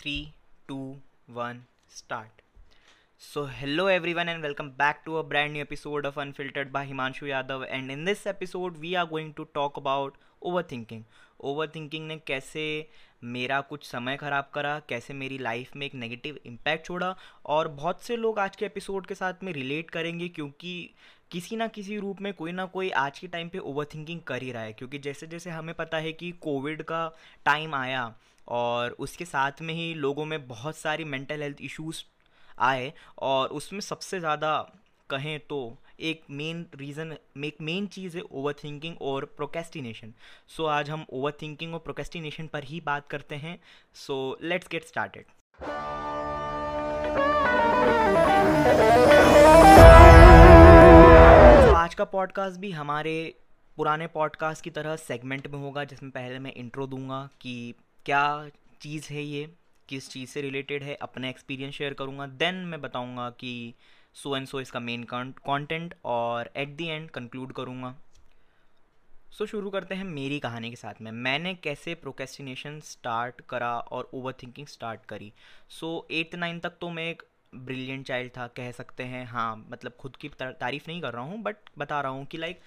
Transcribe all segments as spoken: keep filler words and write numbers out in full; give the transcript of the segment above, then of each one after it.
Three two one start. So hello everyone and welcome back to a brand new episode of Unfiltered by Himanshu Yadav, and in this episode we are going to talk about overthinking. Overthinking ने कैसे मेरा कुछ समय ख़राब करा, कैसे मेरी life में एक नेगेटिव इम्पैक्ट छोड़ा, और बहुत से लोग आज के एपिसोड के साथ में रिलेट करेंगे क्योंकि किसी ना किसी रूप में कोई ना कोई आज के टाइम पे ओवरथिंकिंग कर ही रहा है। क्योंकि जैसे जैसे हमें पता है कि कोविड का टाइम आया और उसके साथ में ही लोगों में बहुत सारी मेंटल हेल्थ इश्यूज़ आए, और उसमें सबसे ज़्यादा कहें तो एक मेन रीज़न एक मेन चीज़ है ओवरथिंकिंग और प्रोक्रेस्टिनेशन। सो आज हम ओवरथिंकिंग और प्रोक्रेस्टिनेशन पर ही बात करते हैं। So let's get started. आज का पॉडकास्ट भी हमारे पुराने पॉडकास्ट की तरह सेगमेंट में होगा, जिसमें पहले मैं इंट्रो दूंगा कि क्या चीज़ है, ये किस चीज़ से रिलेटेड है, अपने एक्सपीरियंस शेयर करूँगा, देन मैं बताऊँगा कि सो एंड सो इसका मेन कंटेंट, और एट दी एंड कंक्लूड करूँगा। सो शुरू करते हैं मेरी कहानी के साथ में, मैंने कैसे प्रोक्रेस्टिनेशन स्टार्ट करा और ओवरथिंकिंग स्टार्ट करी। सो एट्थ नाइन्थ तक तो मैं एक ब्रिलियंट चाइल्ड था कह सकते हैं, हाँ मतलब खुद की तारीफ़ नहीं कर रहा हूँ बट बता रहा हूँ कि लाइक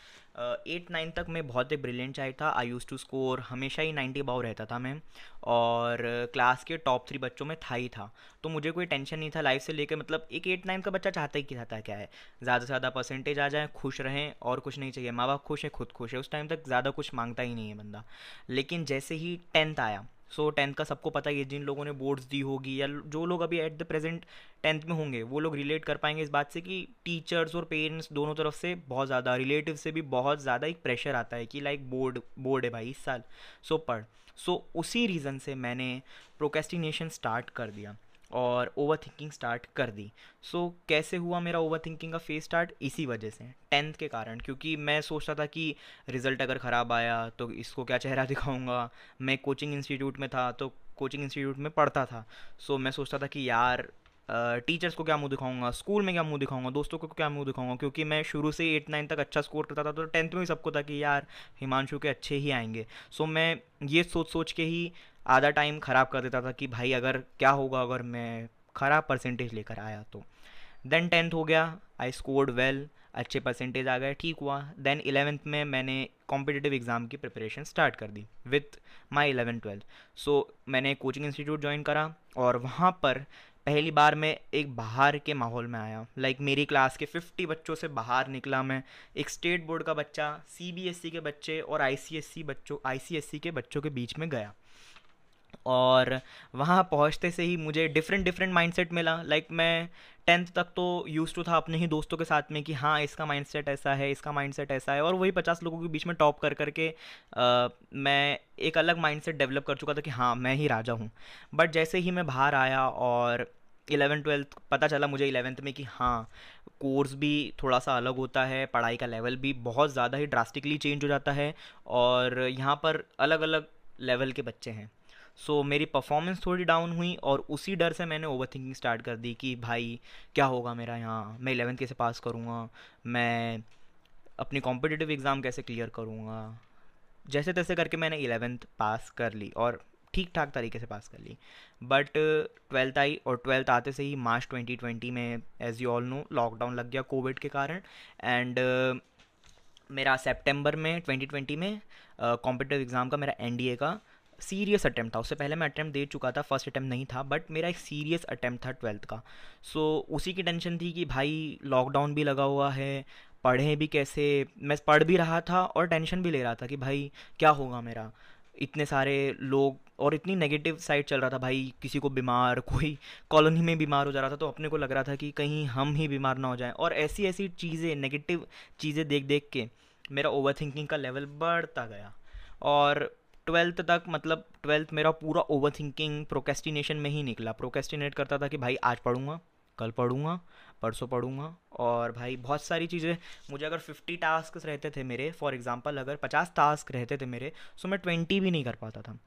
एट नाइन तक मैं बहुत ही ब्रिलियंट चाइल्ड था। आई यूज़ टू स्कोर हमेशा ही नाइन्टी बाव रहता था मैं, और क्लास के टॉप थ्री बच्चों में था ही था, तो मुझे कोई टेंशन नहीं था लाइफ से लेकर। मतलब एक एट नाइन का बच्चा चाहता ही चाहता क्या है, ज़्यादा से ज़्यादा परसेंटेज आ जाए, खुश रहें, और कुछ नहीं चाहिए, माँ बाप खुश है, खुद खुश है, उस टाइम तक ज़्यादा कुछ मांगता ही नहीं है बंदा। लेकिन जैसे ही टेंथ आया, सो so, टेंथ का सबको पता ही है, जिन लोगों ने बोर्ड्स दी होगी या जो लोग अभी एट द प्रेजेंट टेंथ में होंगे वो लोग रिलेट कर पाएंगे इस बात से कि टीचर्स और पेरेंट्स दोनों तरफ से बहुत ज़्यादा, रिलेटिव से भी बहुत ज़्यादा एक प्रेशर आता है कि लाइक बोर्ड बोर्ड है भाई इस साल, सो so, पढ़ सो so, उसी रीज़न से मैंने प्रोक्रेस्टिनेशन स्टार्ट कर दिया और ओवरथिंकिंग स्टार्ट कर दी। सो so, कैसे हुआ मेरा ओवरथिंकिंग का फेज स्टार्ट? इसी वजह से, टेंथ के कारण, क्योंकि मैं सोचता था कि रिज़ल्ट अगर ख़राब आया तो इसको क्या चेहरा दिखाऊंगा। मैं कोचिंग इंस्टीट्यूट में था तो कोचिंग इंस्टीट्यूट में पढ़ता था, सो so, मैं सोचता था कि यार टीचर्स uh, को क्या मुँह दिखाऊंगा, स्कूल में क्या मुँह दिखाऊंगा, दोस्तों को क्या मुँह दिखाऊंगा, क्योंकि मैं शुरू से एट नाइन तक अच्छा स्कोर करता था तो टेंथ में भी सबको था कि यार हिमांशु के अच्छे ही आएंगे। सो so, मैं ये सोच सोच के ही आधा टाइम ख़राब कर देता था कि भाई अगर क्या होगा अगर मैं ख़राब परसेंटेज लेकर आया तो। देन टेंथ हो गया, आई स्कोर्ड वेल, अच्छे परसेंटेज आ गए, ठीक हुआ। देन इलेवेंथ में मैंने कॉम्पिटिटिव एग्ज़ाम की प्रिपरेशन स्टार्ट कर दी with my eleven twelfth. So मैंने कोचिंग इंस्टीट्यूट ज्वाइन करा, और वहाँ पर पहली बार मैं एक बाहर के माहौल में आया, लाइक like मेरी क्लास के पचास बच्चों से बाहर निकला मैं, एक स्टेट बोर्ड का बच्चा, सीबीएसई के बच्चे और आईसीएसई बच्चों आईसीएसई के बच्चों के बीच में गया। और वहाँ पहुँचते से ही मुझे डिफरेंट डिफरेंट माइंडसेट मिला। लाइक like मैं टेंथ तक तो यूज्ड टू था अपने ही दोस्तों के साथ में कि हाँ इसका माइंडसेट ऐसा है, इसका माइंडसेट ऐसा है, और वही पचास लोगों के बीच में टॉप कर करके आ, मैं एक अलग माइंडसेट डेवलप कर चुका था कि हाँ मैं ही राजा हूँ। बट जैसे ही मैं बाहर आया और इलेवन ट्वेल्थ पता चला मुझे इलेवेंथ में कि हाँ कोर्स भी थोड़ा सा अलग होता है, पढ़ाई का लेवल भी बहुत ज़्यादा ही ड्रास्टिकली चेंज हो जाता है, और यहाँ पर अलग अलग लेवल के बच्चे हैं। सो so, मेरी परफॉर्मेंस थोड़ी डाउन हुई, और उसी डर से मैंने ओवरथिंकिंग स्टार्ट कर दी कि भाई क्या होगा मेरा, यहाँ मैं इलेवेंथ कैसे पास करूँगा, मैं अपनी कॉम्पिटिटिव एग्ज़ाम कैसे क्लियर करूँगा। जैसे तैसे करके मैंने इलेवेंथ पास कर ली, और ठीक ठाक तरीके से पास कर ली। बट ट्वेल्थ आई, और ट्वेल्थ आते से ही मार्च ट्वेंटी ट्वेंटी में as you all know lockdown लग गया कोविड के कारण, एंड uh, मेरा सेप्टेम्बर में ट्वेंटी ट्वेंटी में कॉम्पिटिटिव uh, एग्ज़ाम का, मेरा एनडीए का सीरियस अटैम्प्ट था। उससे पहले मैं अटैम्प्ट दे चुका था, फर्स्ट अटैम्प्ट नहीं था बट मेरा एक सीरियस अटैम्प्ट था ट्वेल्थ का। सो so, उसी की टेंशन थी कि भाई लॉकडाउन भी लगा हुआ है, पढ़ें भी कैसे, मैं पढ़ भी रहा था और टेंशन भी ले रहा था कि भाई क्या होगा मेरा, इतने सारे लोग और इतनी नेगेटिव साइड चल रहा था, भाई किसी को बीमार, कोई कॉलोनी में बीमार हो जा रहा था, तो अपने को लग रहा था कि कहीं हम ही बीमार ना हो जाएं, और ऐसी ऐसी चीज़ें, नेगेटिव चीज़ें देख देख के मेरा ओवरथिंकिंग का लेवल बढ़ता गया। और ट्वेल्थ तक, मतलब ट्वेल्थ मेरा पूरा ओवरथिंकिंग प्रोक्रेस्टिनेशन में ही निकला। प्रोक्रेस्टिनेट करता था कि भाई आज पढ़ूंगा, कल पढ़ूंगा, परसों पढ़ूंगा, और भाई बहुत सारी चीज़ें, मुझे अगर फिफ्टी टास्क रहते थे मेरे, फॉर एग्जांपल अगर पचास टास्क रहते थे मेरे, सो मैं ट्वेंटी भी नहीं कर पाता था।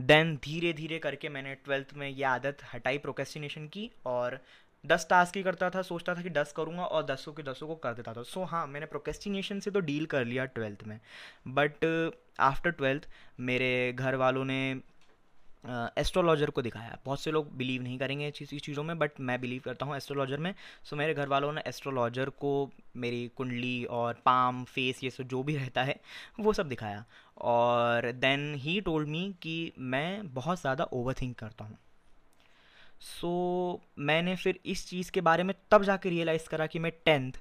देन धीरे धीरे करके मैंने ट्वेल्थ में ये आदत हटाई प्रोक्रेस्टिनेशन की, और दस टास्क ही करता था, सोचता था कि दस करूँगा और दसों के दसों को कर देता था। सो so, हाँ मैंने प्रोक्रेस्टिनेशन से तो डील कर लिया ट्वेल्थ में। बट आफ्टर ट्वेल्थ मेरे घर वालों ने एस्ट्रोलॉजर को दिखाया। बहुत से लोग बिलीव नहीं करेंगे इस चीज़ों में, बट मैं बिलीव करता हूँ एस्ट्रोलॉजर में। सो मेरे घर वालों ने एस्ट्रोलॉजर को मेरी कुंडली और पाम फेस ये सब जो भी रहता है वो सब दिखाया, और देन ही टोल्ड मी कि मैं बहुत ज़्यादा ओवरथिंक करता हूँ। सो so, मैंने फिर इस चीज़ के बारे में तब जाके रियलाइज़ करा कि मैं टेंथ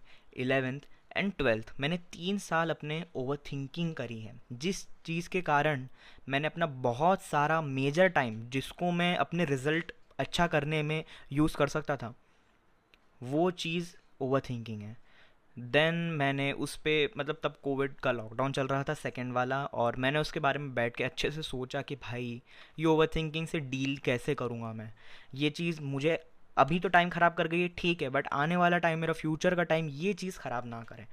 इलेवेंथ एंड ट्वेल्थ मैंने तीन साल अपने ओवरथिंकिंग करी है, जिस चीज़ के कारण मैंने अपना बहुत सारा मेजर टाइम जिसको मैं अपने रिज़ल्ट अच्छा करने में यूज़ कर सकता था वो चीज़ ओवरथिंकिंग है। देन मैंने उस पर, मतलब तब कोविड का लॉकडाउन चल रहा था सेकेंड वाला, और मैंने उसके बारे में बैठ के अच्छे से सोचा कि भाई ये ओवरथिंकिंग से डील कैसे करूँगा मैं। ये चीज़ मुझे अभी तो टाइम ख़राब कर गई है, ठीक है, बट आने वाला टाइम, मेरा फ्यूचर का टाइम ये चीज़ ख़राब ना करे।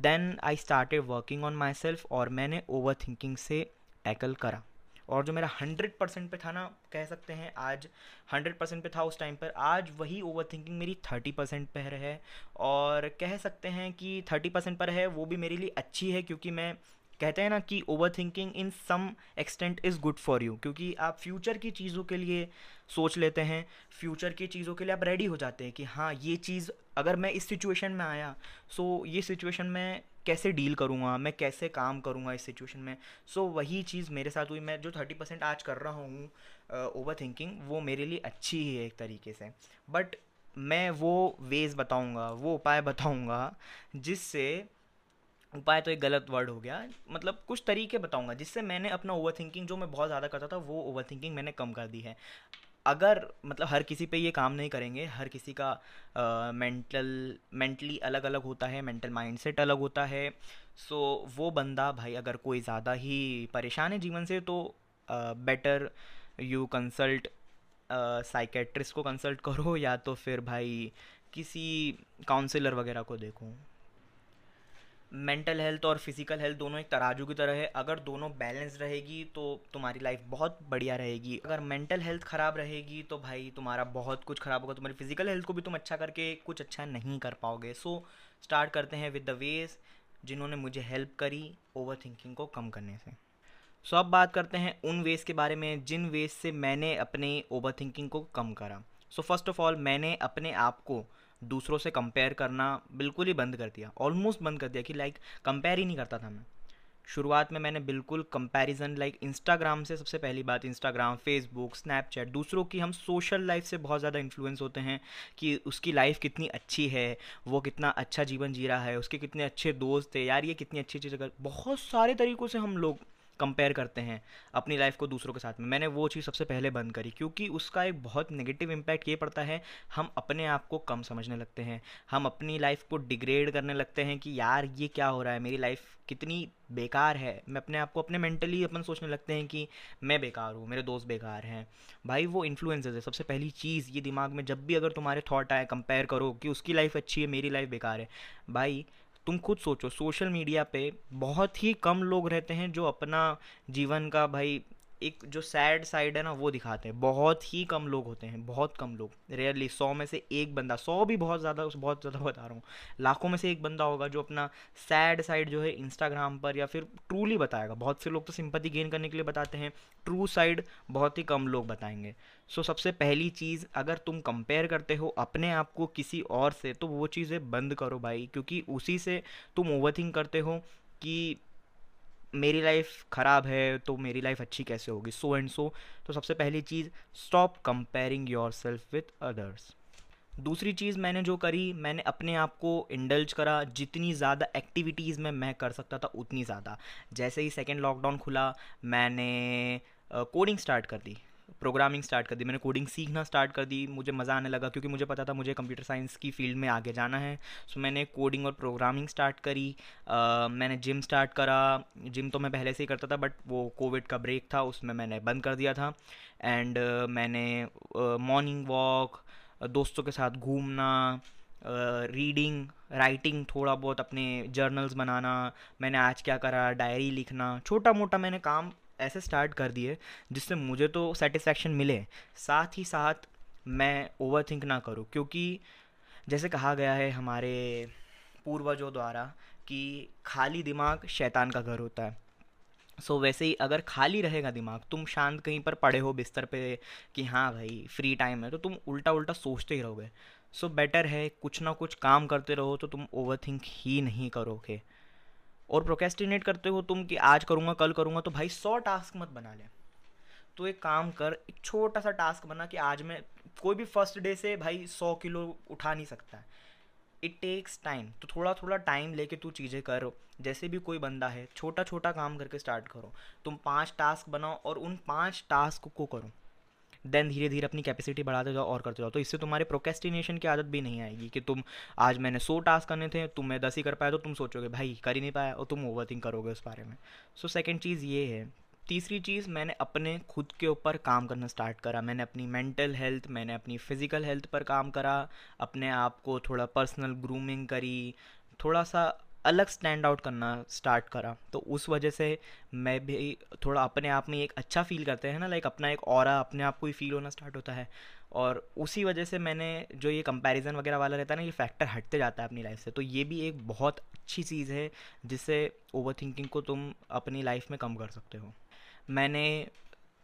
Then I started working on myself और मैंने ओवरथिंकिंग से टैकल करा, और जो मेरा हंड्रेड परसेंट पे था ना, कह सकते हैं आज हंड्रेड परसेंट पे था उस टाइम पर, आज वही ओवरथिंकिंग मेरी थर्टी परसेंट पर है, और कह सकते हैं कि थर्टी परसेंट पर है, वो भी मेरे लिए अच्छी है, क्योंकि मैं, कहते हैं ना कि overthinking in some extent is good for you, क्योंकि आप फ्यूचर की चीज़ों के लिए सोच लेते हैं, फ्यूचर की चीज़ों के लिए आप रेडी हो जाते हैं कि हाँ ये चीज़, अगर मैं इस सिचुएशन में आया सो so, ये सिचुएशन में कैसे डील करूँगा, मैं कैसे काम करूँगा इस सिचुएशन में। सो so, वही चीज़ मेरे साथ हुई। मैं जो थर्टी परसेंट आज कर रहा हूँ ओवरथिंकिंग, वो मेरे लिए अच्छी ही है एक तरीके से, बट मैं वो वेज़ बताऊँगा, वो उपाय बताऊँगा जिससे, उपाय तो एक गलत वर्ड हो गया, मतलब कुछ तरीके बताऊंगा जिससे मैंने अपना ओवरथिंकिंग, जो मैं बहुत ज़्यादा करता था, वो ओवरथिंकिंग मैंने कम कर दी है। अगर, मतलब हर किसी पे ये काम नहीं करेंगे, हर किसी का मेंटल मेंटली अलग अलग होता है, मेंटल माइंडसेट अलग होता है। सो वो बंदा भाई, अगर कोई ज़्यादा ही परेशान है जीवन से तो बेटर यू कंसल्ट साइकेट्रिस्ट को कंसल्ट करो, या तो फिर भाई किसी काउंसलर वगैरह को देखो। मेंटल हेल्थ और फिज़िकल हेल्थ दोनों एक तराजू की तरह है, अगर दोनों बैलेंस रहेगी तो तुम्हारी लाइफ बहुत बढ़िया रहेगी। अगर मेंटल हेल्थ ख़राब रहेगी तो भाई तुम्हारा बहुत कुछ ख़राब होगा, तुम्हारी फिज़िकल हेल्थ को भी तुम अच्छा करके कुछ अच्छा नहीं कर पाओगे। सो स्टार्ट करते हैं विद द वेज जिन्होंने मुझे हेल्प करी ओवरथिंकिंग को कम करने से। सो अब बात करते हैं उन वेज़ के बारे में जिन वेज़ से मैंने अपने ओवरथिंकिंग को कम करा। सो फर्स्ट ऑफ़ ऑल, मैंने अपने आप को दूसरों से कंपेयर करना बिल्कुल ही बंद कर दिया, ऑलमोस्ट बंद कर दिया, कि लाइक कंपेयर ही नहीं करता था मैं। शुरुआत में मैंने बिल्कुल कंपैरिजन, लाइक इंस्टाग्राम से, सबसे पहली बात इंस्टाग्राम, फेसबुक, स्नैपचैट, दूसरों की हम सोशल लाइफ से बहुत ज़्यादा इन्फ्लुएंस होते हैं कि उसकी लाइफ कितनी अच्छी है, वो कितना अच्छा जीवन जी रहा है, उसके कितने अच्छे दोस्त है, यार ये कितनी अच्छी चीज़, अगर बहुत सारे तरीक़ों से हम लोग कंपेयर करते हैं अपनी लाइफ को दूसरों के साथ में। मैंने वो चीज़ सबसे पहले बंद करी, क्योंकि उसका एक बहुत नेगेटिव इम्पैक्ट ये पड़ता है, हम अपने आप को कम समझने लगते हैं, हम अपनी लाइफ को डिग्रेड करने लगते हैं कि यार ये क्या हो रहा है, मेरी लाइफ कितनी बेकार है। मैं अपने आप को, अपने मेंटली अपन सोचने लगते हैं कि मैं बेकार हूँ, मेरे दोस्त बेकार हैं। भाई वो इन्फ्लुएंसेस है, सबसे पहली चीज़ ये दिमाग में जब भी अगर तुम्हारे थॉट आए, कंपेयर करो कि उसकी लाइफ अच्छी है, मेरी लाइफ बेकार है। भाई तुम खुद सोचो, सोशल मीडिया पे बहुत ही कम लोग रहते हैं जो अपना जीवन का, भाई एक जो सैड साइड है ना, वो दिखाते हैं। बहुत ही कम लोग होते हैं, बहुत कम लोग, रेयरली सौ में से एक बंदा, सौ भी बहुत ज़्यादा, उस बहुत ज़्यादा बता रहा हूँ, लाखों में से एक बंदा होगा जो अपना सैड साइड जो है इंस्टाग्राम पर या फिर ट्रूली बताएगा। बहुत से लोग तो सिंपैथी गेन करने के लिए बताते हैं, ट्रू साइड बहुत ही कम लोग बताएंगे। सो सबसे पहली चीज़, अगर तुम कंपेयर करते हो अपने आप को किसी और से तो वो चीज़ें बंद करो भाई, क्योंकि उसी से तुम ओवरथिंक करते हो कि मेरी लाइफ ख़राब है तो मेरी लाइफ अच्छी कैसे होगी, सो एंड सो। तो सबसे पहली चीज़, stop comparing yourself with others. दूसरी चीज़ मैंने जो करी, मैंने अपने आप को इंडल्ज करा, जितनी ज़्यादा एक्टिविटीज़ में मैं कर सकता था उतनी ज़्यादा। जैसे ही सेकेंड लॉकडाउन खुला मैंने कोडिंग स्टार्ट कर दी, प्रोग्रामिंग स्टार्ट कर दी, मैंने कोडिंग सीखना स्टार्ट कर दी। मुझे मज़ा आने लगा, क्योंकि मुझे पता था मुझे कंप्यूटर साइंस की फ़ील्ड में आगे जाना है। सो मैंने कोडिंग और प्रोग्रामिंग स्टार्ट करी। आ, मैंने जिम स्टार्ट करा, जिम तो मैं पहले से ही करता था बट वो कोविड का ब्रेक था उसमें मैंने बंद कर दिया था। एंड uh, मैंने मॉर्निंग uh, वॉक, दोस्तों के साथ घूमना, रीडिंग, राइटिंग, थोड़ा बहुत अपने जर्नल्स बनाना, मैंने आज क्या करा, डायरी लिखना, छोटा मोटा मैंने काम ऐसे स्टार्ट कर दिए जिससे मुझे तो सेटिस्फेक्शन मिले, साथ ही साथ मैं ओवरथिंक ना करूं। क्योंकि जैसे कहा गया है हमारे पूर्वजों द्वारा कि खाली दिमाग शैतान का घर होता है, सो so, वैसे ही अगर खाली रहेगा दिमाग, तुम शांत कहीं पर पड़े हो बिस्तर पे कि हाँ भाई फ्री टाइम है, तो तुम उल्टा उल्टा सोचते ही रहोगे। सो so, बेटर है कुछ ना कुछ काम करते रहो तो तुम ओवरथिंक ही नहीं करोगे। और प्रोक्रेस्टिनेट करते हो तुम कि आज करूँगा कल करूँगा, तो भाई सौ टास्क मत बना ले। तो एक काम कर, एक छोटा सा टास्क बना कि आज मैं कोई भी फर्स्ट डे से भाई सौ किलो उठा नहीं सकता, इट टेक्स टाइम। तो थोड़ा थोड़ा टाइम लेके तू चीज़ें कर, जैसे भी कोई बंदा है, छोटा छोटा काम करके स्टार्ट करो। तुम पांच टास्क बनाओ और उन पांच टास्क को करो, देन धीरे धीरे अपनी कैपेसिटी बढ़ाते जाओ और करते जाओ। तो इससे तुम्हारे प्रोक्रेस्टिनेशन की आदत भी नहीं आएगी कि तुम आज मैंने सौ टास्क करने थे, तुम मैं दस ही कर पाया, तो तुम सोचोगे भाई कर ही नहीं पाया और तुम ओवरथिंक करोगे उस बारे में। सो सेकेंड चीज़ ये है। तीसरी चीज़, मैंने अपने खुद के ऊपर काम करना स्टार्ट करा। मैंने अपनी मेंटल हेल्थ, मैंने अपनी फ़िज़िकल हेल्थ पर काम करा, अपने आप को थोड़ा पर्सनल ग्रूमिंग करी, थोड़ा सा अलग स्टैंड आउट करना स्टार्ट करा। तो उस वजह से मैं भी थोड़ा अपने आप में एक अच्छा फ़ील करते हैं ना, लाइक अपना एक ऑरा अपने आप को ही फ़ील होना स्टार्ट होता है। और उसी वजह से मैंने जो ये कंपैरिजन वगैरह वाला रहता है ना, ये फैक्टर हटते जाता है अपनी लाइफ से। तो ये भी एक बहुत अच्छी चीज़ है जिससे ओवरथिंकिंग को तुम अपनी लाइफ में कम कर सकते हो। मैंने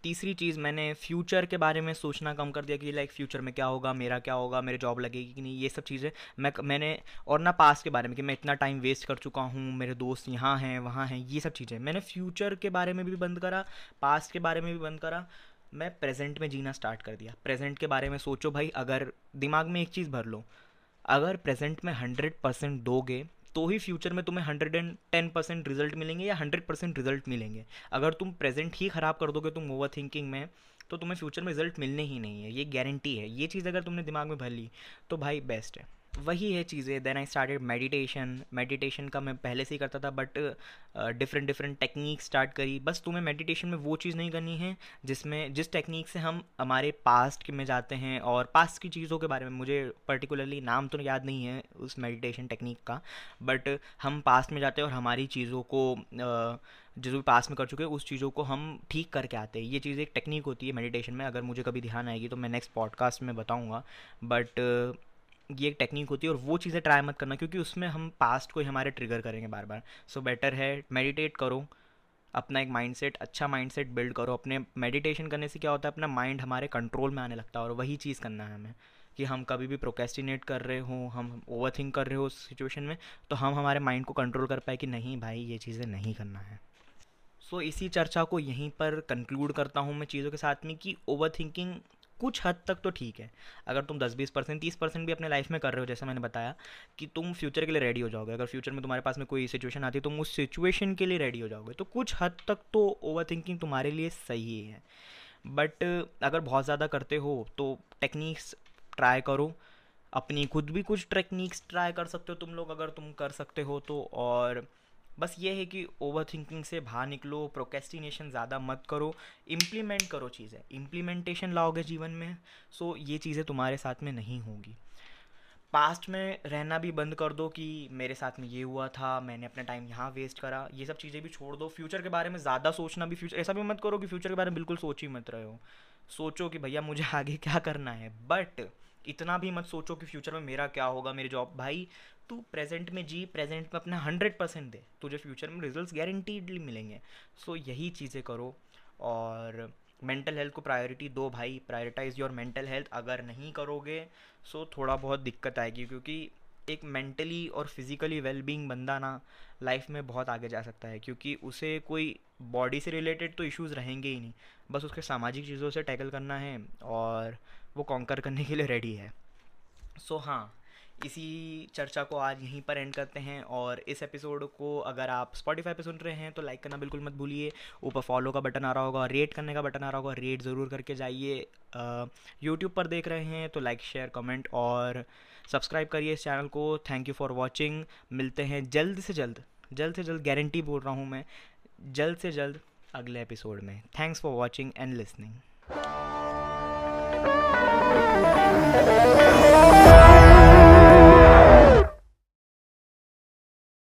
तीसरी चीज़, मैंने फ्यूचर के बारे में सोचना कम कर दिया कि लाइक फ्यूचर में क्या होगा, मेरा क्या होगा, मेरे जॉब लगेगी कि नहीं, ये सब चीज़ें मैं मैंने और ना पास्ट के बारे में कि मैं इतना टाइम वेस्ट कर चुका हूँ, मेरे दोस्त यहाँ हैं वहाँ हैं, ये सब चीज़ें। मैंने फ्यूचर के बारे में भी बंद करा, पास्ट के बारे में भी बंद करा, मैं प्रेजेंट में जीना स्टार्ट कर दिया। प्रेजेंट के बारे में सोचो भाई, अगर दिमाग में एक चीज़ भर लो, अगर प्रेजेंट में हंड्रेड परसेंट दोगे तो ही फ्यूचर में तुम्हें hundred and ten percent result मिलेंगे या हंड्रेड परसेंट रिजल्ट मिलेंगे। अगर तुम प्रेजेंट ही ख़राब कर दोगे तुम ओवर थिंकिंग में, तो तुम्हें फ्यूचर में रिजल्ट मिलने ही नहीं है, ये गारंटी है। ये चीज़ अगर तुमने दिमाग में भर ली तो भाई बेस्ट है, वही है चीज़ें। Then I started meditation. Meditation का मैं पहले से ही करता था, but different different technique start करी। बस तुम्हें मेडिटेशन में वो चीज़ नहीं करनी है जिसमें जिस टेक्निक से हम हमारे पास्ट में जाते हैं और पास्ट की चीज़ों के बारे में, मुझे पर्टिकुलरली नाम तो याद नहीं है उस मेडिटेशन टेक्निक का, बट हम पास्ट में जाते हैं और हमारी चीज़ों को uh, जो भी पास में कर चुके हैं उस चीज़ों को हम ठीक करके आते हैं। ये चीज़ एक टेक्निक होती है मेडिटेशन में, अगर मुझे कभी ध्यान आएगी तो मैं नेक्स्ट पॉडकास्ट में बताऊँगा, बट ये एक टेक्निक होती है और वो चीज़ें ट्राई मत करना क्योंकि उसमें हम पास्ट को ही हमारे ट्रिगर करेंगे बार बार। सो बेटर है मेडिटेट करो, अपना एक माइंडसेट, अच्छा माइंडसेट बिल्ड करो अपने। मेडिटेशन करने से क्या होता है, अपना माइंड हमारे कंट्रोल में आने लगता है और वही चीज़ करना है हमें कि हम कभी भी प्रोक्रेस्टिनेट कर रहे हो, हम ओवरथिंक कर रहे हो उस सिचुएशन में, तो हम हमारे माइंड को कंट्रोल कर पाए कि नहीं भाई ये चीज़ें नहीं करना है। सो so, इसी चर्चा को यहीं पर कंक्लूड करता हूँ मैं चीज़ों के साथ में कि ओवरथिंकिंग कुछ हद तक तो ठीक है, अगर तुम दस बीस परसेंट तीस परसेंट भी अपने लाइफ में कर रहे हो, जैसे मैंने बताया कि तुम फ्यूचर के लिए रेडी हो जाओगे। अगर फ्यूचर में तुम्हारे पास में कोई सिचुएशन आती है तुम उस सिचुएशन के लिए रेडी हो जाओगे, तो कुछ हद तक तो ओवरथिंकिंग तुम्हारे लिए सही है। बट अगर बहुत ज़्यादा करते हो तो टेक्निक्स ट्राई करो, अपनी खुद भी कुछ टेक्निक्स ट्राई कर सकते हो तुम लोग, अगर तुम कर सकते हो तो। और बस ये है कि ओवरथिंकिंग से बाहर निकलो, प्रोक्रेस्टिनेशन ज़्यादा मत करो, इम्प्लीमेंट करो चीज़ें, इम्प्लीमेंटेशन लाओगे जीवन में, सो ये चीज़ें तुम्हारे साथ में नहीं होंगी। पास्ट में रहना भी बंद कर दो कि मेरे साथ में ये हुआ था, मैंने अपना टाइम यहाँ वेस्ट करा, ये सब चीज़ें भी छोड़ दो। फ्यूचर के बारे में ज़्यादा सोचना भी, फ्यूचर ऐसा भी मत करो कि फ्यूचर के बारे में बिल्कुल सोच ही मत रहे हो। सोचो कि भैया मुझे आगे क्या करना है, बट इतना भी मत सोचो कि फ्यूचर में मेरा क्या होगा, मेरी जॉब। भाई तू प्रेजेंट में जी, प्रेजेंट में अपना हंड्रेड परसेंट दे, तुझे फ्यूचर में रिजल्ट्स गारंटीडली मिलेंगे। सो यही चीज़ें करो और मेंटल हेल्थ को प्रायोरिटी दो भाई, प्रायोरिटाइज योर मेंटल हेल्थ। अगर नहीं करोगे सो थोड़ा बहुत दिक्कत आएगी, क्योंकि एक मेंटली और फिज़िकली वेलबींग बंदा ना लाइफ में बहुत आगे जा सकता है, क्योंकि उसे कोई बॉडी से रिलेटेड तो इश्यूज़ रहेंगे ही नहीं, बस उसके सामाजिक चीज़ों से टैकल करना है और वो कॉन्कर करने के लिए रेडी है। सो so, हाँ, इसी चर्चा को आज यहीं पर एंड करते हैं। और इस एपिसोड को अगर आप Spotify पे सुन रहे हैं तो लाइक करना बिल्कुल मत भूलिए, ऊपर फॉलो का बटन आ रहा होगा, रेट करने का बटन आ रहा होगा, रेट ज़रूर करके जाइए। YouTube पर देख रहे हैं तो लाइक शेयर कमेंट और सब्सक्राइब करिए इस चैनल को। Thank you for watching. मिलते हैं जल्द से जल्द, जल्द से जल्द गारंटी बोल रहा हूँ मैं, जल्द से जल्द अगले एपिसोड में। Thanks for watching and listening.